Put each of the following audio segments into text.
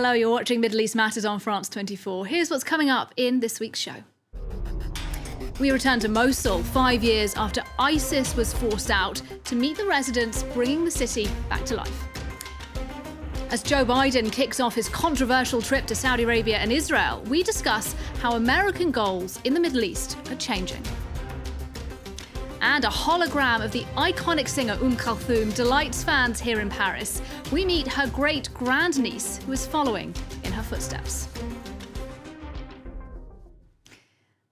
Hello, you're watching Middle East Matters on France 24. Here's what's coming up in this week's show. We return to Mosul 5 years after ISIS was forced out to meet the residents, bringing the city back to life. As Joe Biden kicks off his controversial trip to Saudi Arabia and Israel, we discuss how American goals in the Middle East are changing. And a hologram of the iconic singer Kulthum delights fans here in Paris. We meet her great-grandniece, who is following in her footsteps.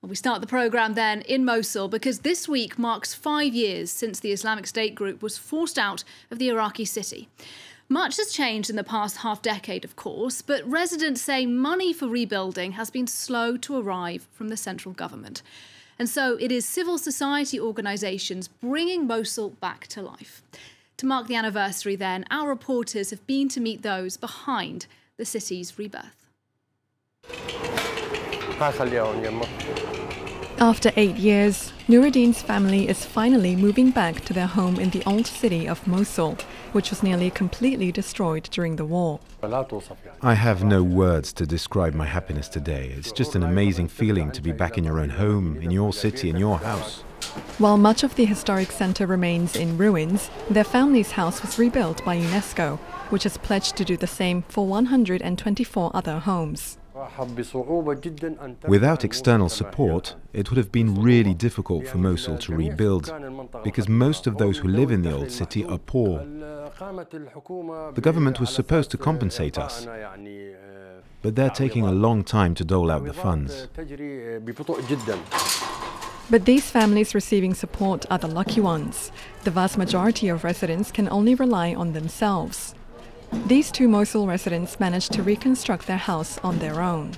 Well, we start the programme then in Mosul, because this week marks 5 years since the Islamic State group was forced out of the Iraqi city. Much has changed in the past half-decade, of course, but residents say money for rebuilding has been slow to arrive from the central government. And so it is civil society organisations bringing Mosul back to life. To mark the anniversary then, our reporters have been to meet those behind the city's rebirth. After 8 years, Nuruddin's family is finally moving back to their home in the old city of Mosul, which was nearly completely destroyed during the war. I have no words to describe my happiness today. It's just an amazing feeling to be back in your own home, in your city, in your house. While much of the historic centre remains in ruins, their family's house was rebuilt by UNESCO, which has pledged to do the same for 124 other homes. Without external support, it would have been really difficult for Mosul to rebuild, because most of those who live in the old city are poor. The government was supposed to compensate us, but they're taking a long time to dole out the funds. But these families receiving support are the lucky ones. The vast majority of residents can only rely on themselves. These two Mosul residents managed to reconstruct their house on their own.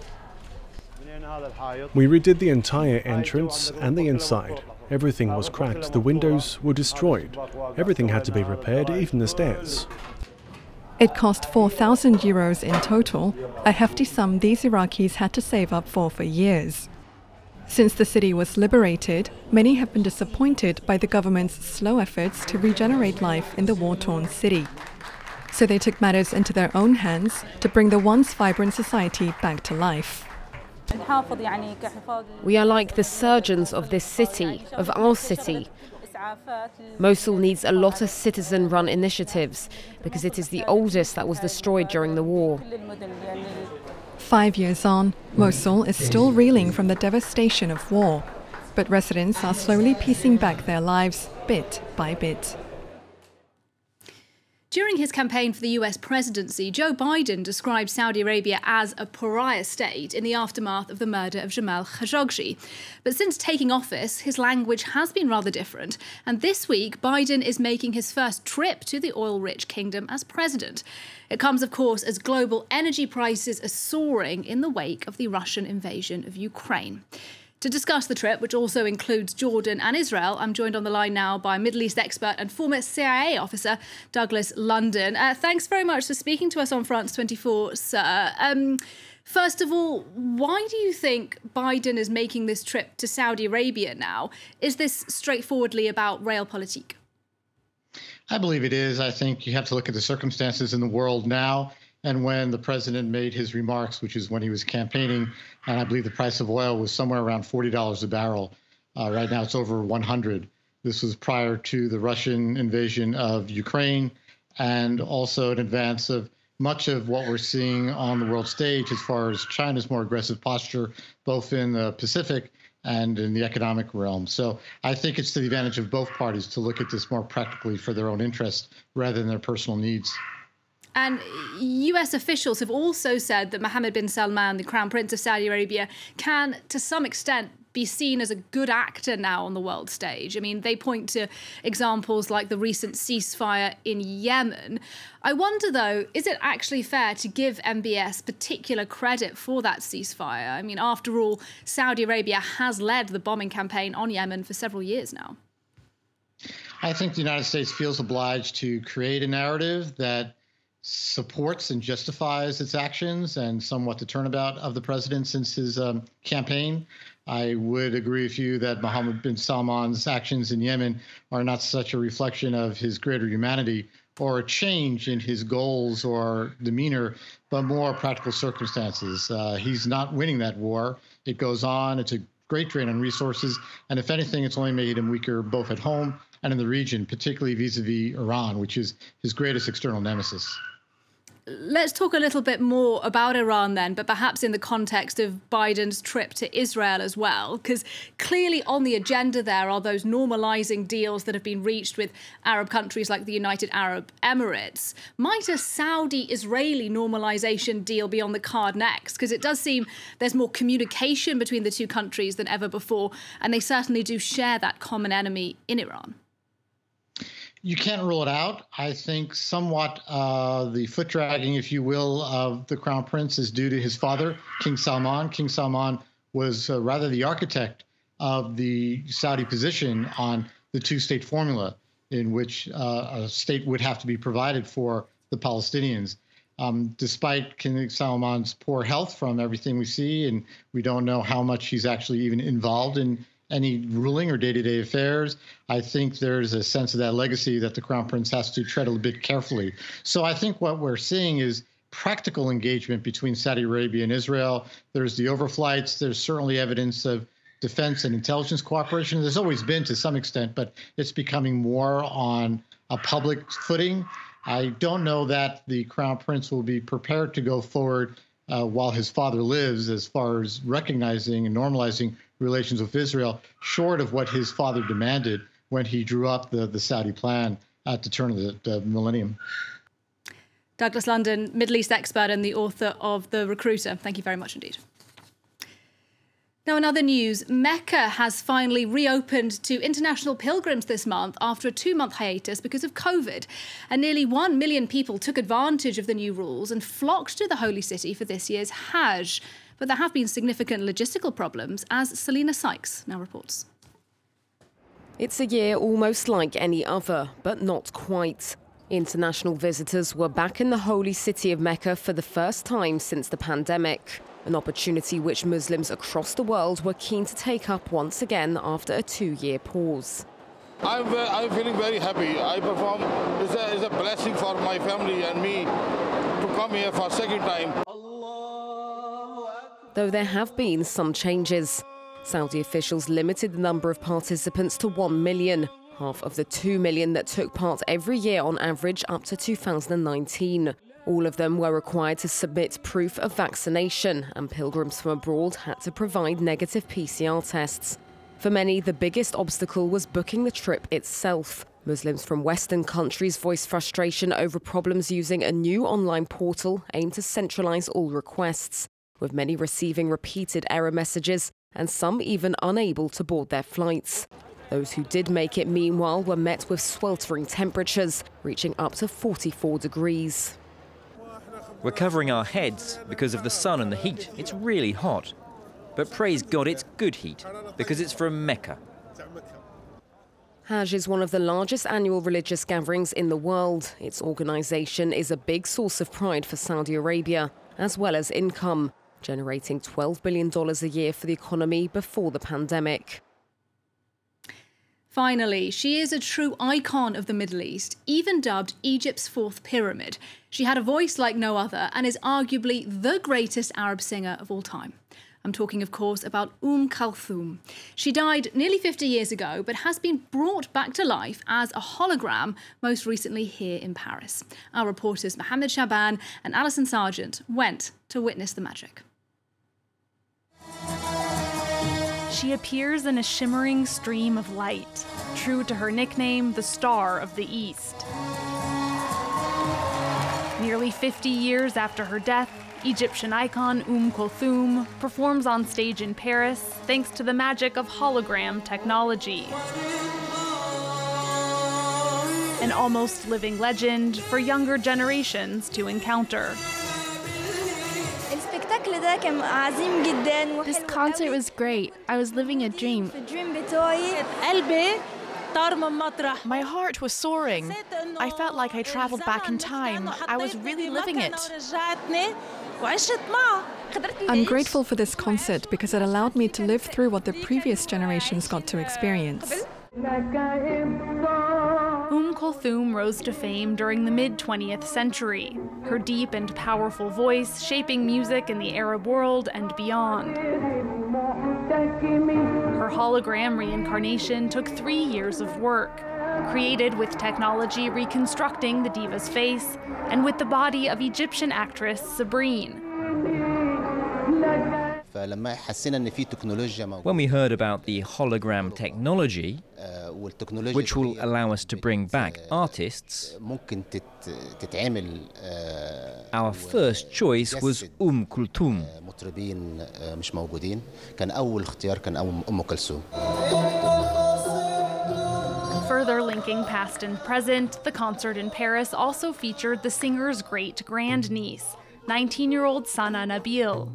We redid the entire entrance and the inside. Everything was cracked, the windows were destroyed. Everything had to be repaired, even the stairs. It cost €4,000 in total, a hefty sum these Iraqis had to save up for years. Since the city was liberated, many have been disappointed by the government's slow efforts to regenerate life in the war-torn city. So they took matters into their own hands to bring the once vibrant society back to life. We are like the surgeons of this city, of our city. Mosul needs a lot of citizen-run initiatives, because it is the oldest that was destroyed during the war. 5 years on, Mosul is still reeling from the devastation of war, but residents are slowly piecing back their lives bit by bit. During his campaign for the US presidency, Joe Biden described Saudi Arabia as a pariah state in the aftermath of the murder of Jamal Khashoggi. But since taking office, his language has been rather different. And this week, Biden is making his first trip to the oil-rich kingdom as president. It comes, of course, as global energy prices are soaring in the wake of the Russian invasion of Ukraine. To discuss the trip, which also includes Jordan and Israel, I'm joined on the line now by Middle East expert and former CIA officer Douglas London. Thanks very much for speaking to us on France 24, sir. First of all, why do you think Biden is making this trip to Saudi Arabia now? Is this straightforwardly about realpolitik? I believe it is. I think you have to look at the circumstances in the world now. And when the president made his remarks, which is when he was campaigning, and I believe the price of oil was somewhere around $40 a barrel. Right now, it's over 100. This was prior to the Russian invasion of Ukraine, and also in advance of much of what we're seeing on the world stage as far as China's more aggressive posture, both in the Pacific and in the economic realm. So I think it's to the advantage of both parties to look at this more practically for their own interest rather than their personal needs. And US officials have also said that Mohammed bin Salman, the Crown Prince of Saudi Arabia, can, to some extent, be seen as a good actor now on the world stage. I mean, they point to examples like the recent ceasefire in Yemen. I wonder, though, is it actually fair to give MBS particular credit for that ceasefire? I mean, after all, Saudi Arabia has led the bombing campaign on Yemen for several years now. I think the United States feels obliged to create a narrative that supports and justifies its actions and somewhat the turnabout of the president since his campaign. I would agree with you that Mohammed bin Salman's actions in Yemen are not such a reflection of his greater humanity or a change in his goals or demeanor, but more practical circumstances. He's not winning that war. It goes on. It's a great drain on resources. And if anything, it's only made him weaker both at home and in the region, particularly vis-a-vis Iran, which is his greatest external nemesis. Let's talk a little bit more about Iran then, but perhaps in the context of Biden's trip to Israel as well, because clearly on the agenda there are those normalizing deals that have been reached with Arab countries like the United Arab Emirates. Might a Saudi-Israeli normalization deal be on the card next? Because it does seem there's more communication between the two countries than ever before, and they certainly do share that common enemy in Iran. You can't rule it out. I think somewhat the foot dragging, if you will, of the crown prince is due to his father, King Salman. King Salman was rather the architect of the Saudi position on the two-state formula, in which a state would have to be provided for the Palestinians. Despite King Salman's poor health from everything we see, and we don't know how much he's actually even involved in any ruling or day-to-day affairs, I think there's a sense of that legacy that the crown prince has to tread a little bit carefully. So I think what we're seeing is practical engagement between Saudi Arabia and Israel. There's the overflights. There's certainly evidence of defense and intelligence cooperation. There's always been to some extent, but it's becoming more on a public footing. I don't know that the crown prince will be prepared to go forward while his father lives as far as recognizing and normalizing relations with Israel, short of what his father demanded when he drew up the Saudi plan at the turn of the millennium. Douglas London, Middle East expert and the author of The Recruiter. Thank you very much indeed. Now, in other news, Mecca has finally reopened to international pilgrims this month after a two-month hiatus because of COVID. And nearly 1 million people took advantage of the new rules and flocked to the holy city for this year's Hajj. But there have been significant logistical problems, as Selina Sykes now reports. It's a year almost like any other, but not quite. International visitors were back in the holy city of Mecca for the first time since the pandemic, an opportunity which Muslims across the world were keen to take up once again after a two-year pause. I'm feeling very happy. I perform. It's a blessing for my family and me to come here for a second time. Though there have been some changes. Saudi officials limited the number of participants to 1 million, half of the 2 million that took part every year on average up to 2019. All of them were required to submit proof of vaccination, and pilgrims from abroad had to provide negative PCR tests. For many, the biggest obstacle was booking the trip itself. Muslims from Western countries voiced frustration over problems using a new online portal aimed to centralize all requests, with many receiving repeated error messages and some even unable to board their flights. Those who did make it, meanwhile, were met with sweltering temperatures, reaching up to 44 degrees. We're covering our heads because of the sun and the heat. It's really hot. But praise God it's good heat, because it's from Mecca. Hajj is one of the largest annual religious gatherings in the world. Its organisation is a big source of pride for Saudi Arabia, as well as income, generating $12 billion a year for the economy before the pandemic. Finally, she is a true icon of the Middle East, even dubbed Egypt's Fourth Pyramid. She had a voice like no other and is arguably the greatest Arab singer of all time. I'm talking, of course, about Kulthum. She died nearly 50 years ago, but has been brought back to life as a hologram, most recently here in Paris. Our reporters Mohamed Chaban and Alison Sargent went to witness the magic. She appears in a shimmering stream of light, true to her nickname, the Star of the East. Nearly 50 years after her death, Egyptian icon Kulthum performs on stage in Paris thanks to the magic of hologram technology. An almost living legend for younger generations to encounter. This concert was great. I was living a dream. My heart was soaring. I felt like I traveled back in time. I was really living it. I'm grateful for this concert because it allowed me to live through what the previous generations got to experience. Kulthum rose to fame during the mid-20th century, her deep and powerful voice shaping music in the Arab world and beyond. Her hologram reincarnation took 3 years of work, created with technology reconstructing the diva's face and with the body of Egyptian actress Sabrine. When we heard about the hologram technology, which will allow us to bring back artists, our first choice was Kulthum. Further linking past and present, the concert in Paris also featured the singer's great-grandniece, 19-year-old Sana Nabil.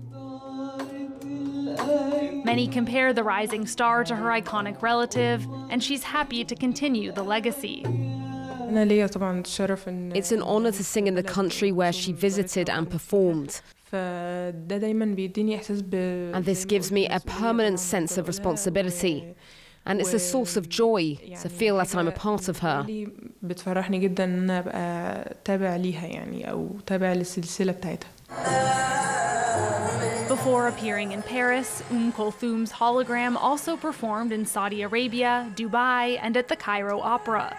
Many compare the rising star to her iconic relative, and she's happy to continue the legacy. It's an honor to sing in the country where she visited and performed. And this gives me a permanent sense of responsibility. And it's a source of joy to feel that I'm a part of her. Before appearing in Paris, Kulthum's hologram also performed in Saudi Arabia, Dubai, and at the Cairo Opera.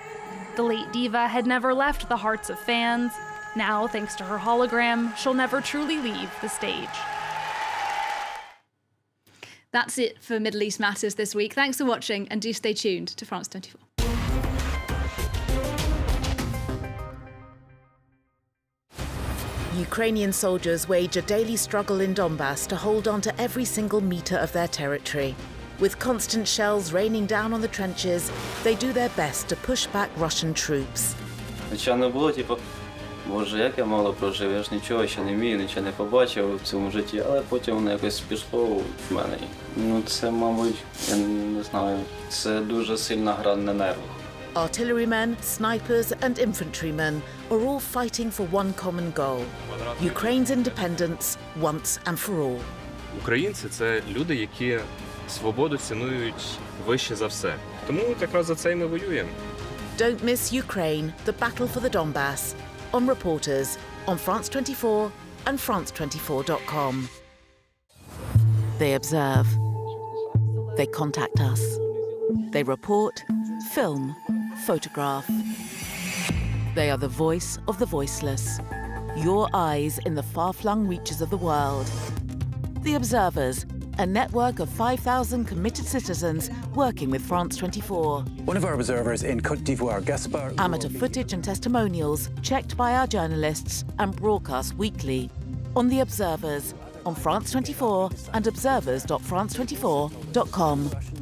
The late diva had never left the hearts of fans. Now, thanks to her hologram, she'll never truly leave the stage. That's it for Middle East Matters this week. Thanks for watching, and do stay tuned to France 24. Ukrainian soldiers wage a daily struggle in Donbass to hold on to every single metre of their territory. With constant shells raining down on the trenches, they do their best to push back Russian troops. Artillerymen, snipers and infantrymen are all fighting for one common goal: Ukraine's independence once and for all. Українці – це люди, які свободу цінують вище за все. Тому якраз за це і ми воюємо. Don't miss Ukraine, the battle for the Donbass. On Reporters, on France 24 and France24.com. They observe. They contact us. They report, film, photograph. They are the voice of the voiceless. Your eyes in the far-flung reaches of the world. The Observers, a network of 5,000 committed citizens working with France 24. One of our observers in Côte d'Ivoire, Gaspar. Amateur footage and testimonials checked by our journalists and broadcast weekly. On The Observers, on France 24 and observers.france24.com.